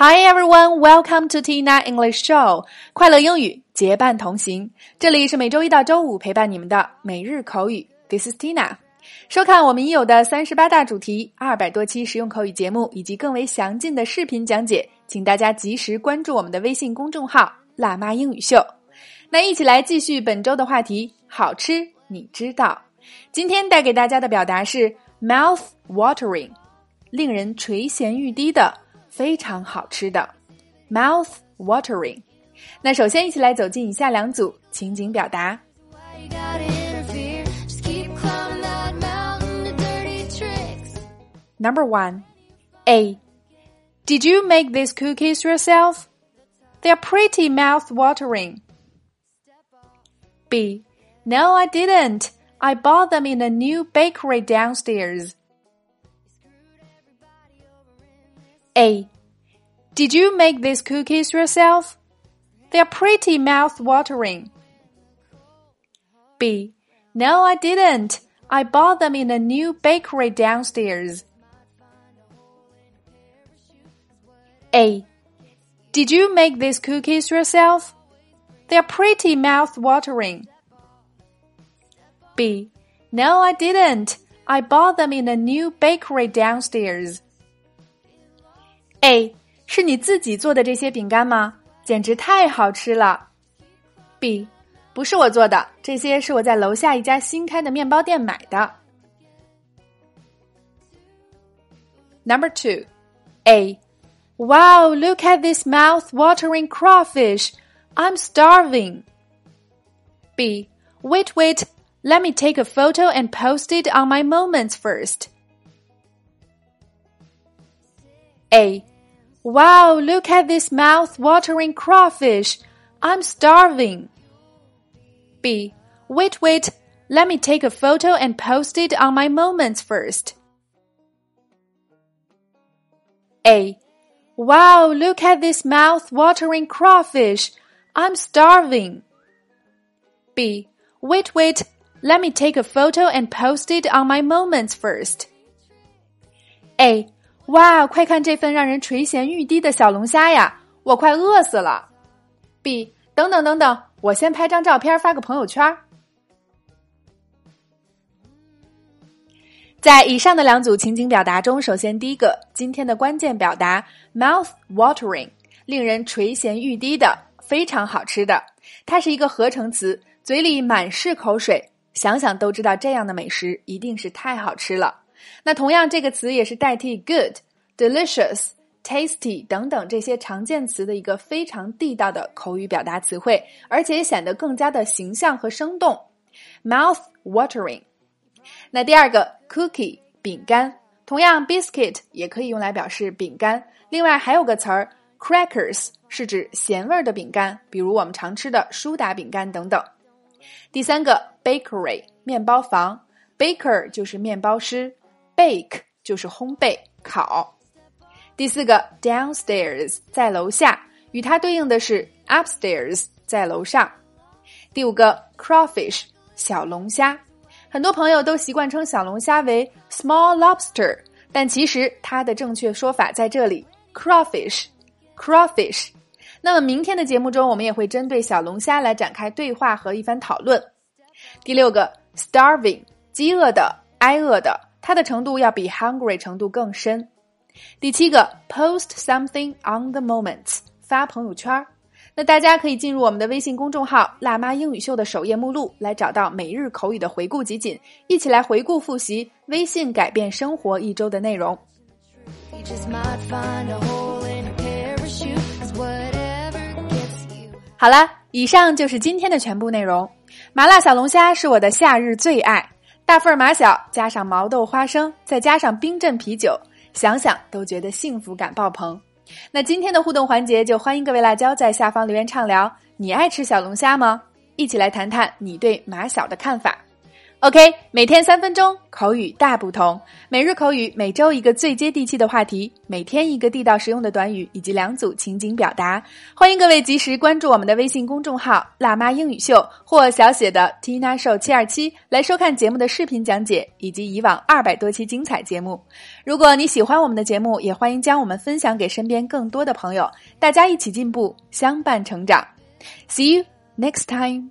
Hi everyone, welcome to Tina English Show. 快乐英语结伴同行，这里是每周一到周五陪伴你们的每日口语。This is Tina. 收看我们已有的38大主题、200多期实用口语节目以及更为详尽的视频讲解，请大家及时关注我们的微信公众号“辣妈英语秀”。那一起来继续本周的话题，好吃你知道。今天带给大家的表达是 mouth watering， 令人垂涎欲滴的。非常好吃的 mouth watering。 那首先一起来走进以下两组情景表达。Number one, A. Did you make these cookies yourself? They're pretty mouth watering. B. No, I didn't. I bought them in a new bakery downstairs.A. Did you make these cookies yourself? They're pretty mouth-watering. B. No, I didn't. I bought them in a new bakery downstairs. A. Did you make these cookies yourself? They're pretty mouth-watering. B. No, I didn't. I bought them in a new bakery downstairs.A. 是你自己做的这些饼干吗？简直太好吃了。 B. 不是我做的，这些是我在楼下一家新开的面包店买的。 Number 2 A. Wow, look at this mouth-watering crawfish. I'm starving. B. Wait, wait, let me take a photo and post it on my moments first.A. Wow, look at this mouth-watering crawfish. I'm starving. B. Wait, wait, let me take a photo and post it on my moments first. A. Wow, look at this mouth-watering crawfish. I'm starving. B. Wait, wait, let me take a photo and post it on my moments first. A.哇，快看这份让人垂涎欲滴的小龙虾呀，我快饿死了。B， 等等等等，我先拍张照片发个朋友圈。在以上的两组情景表达中，首先第一个，今天的关键表达 mouth watering， 令人垂涎欲滴的，非常好吃的。它是一个合成词，嘴里满是口水，想想都知道这样的美食一定是太好吃了。那同样这个词也是代替 good, delicious, tasty 等等这些常见词的一个非常地道的口语表达词汇，而且也显得更加的形象和生动。 Mouth watering。 那第二个 cookie 饼干，同样 biscuit 也可以用来表示饼干，另外还有个词儿 crackers 是指咸味的饼干，比如我们常吃的苏打饼干等等。第三个 bakery 面包房， baker 就是面包师，bake 就是烘焙烤。第四个 downstairs 在楼下，与它对应的是 upstairs 在楼上。第五个 crawfish 小龙虾，很多朋友都习惯称小龙虾为 small lobster， 但其实它的正确说法在这里 crawfish crawfish。 那么明天的节目中我们也会针对小龙虾来展开对话和一番讨论。第六个 starving 饥饿的挨饿的，它的程度要比 hungry 程度更深。第七个 post something on the moments 发朋友圈。那大家可以进入我们的微信公众号辣妈英语秀的首页目录，来找到每日口语的回顾集锦，一起来回顾复习微信改变生活一周的内容。好了，以上就是今天的全部内容。麻辣小龙虾是我的夏日最爱，大份麻小加上毛豆花生，再加上冰镇啤酒，想想都觉得幸福感爆棚。那今天的互动环节就欢迎各位辣椒在下方留言畅聊，你爱吃小龙虾吗？一起来谈谈你对麻小的看法。OK， 每天3分钟，口语大不同。每日口语，每周一个最接地气的话题，每天一个地道实用的短语，以及2组情景表达。欢迎各位及时关注我们的微信公众号辣妈英语秀或小写的 Tina Show 727，来收看节目的视频讲解以及以往200多期精彩节目。如果你喜欢我们的节目，也欢迎将我们分享给身边更多的朋友，大家一起进步，相伴成长。See you next time.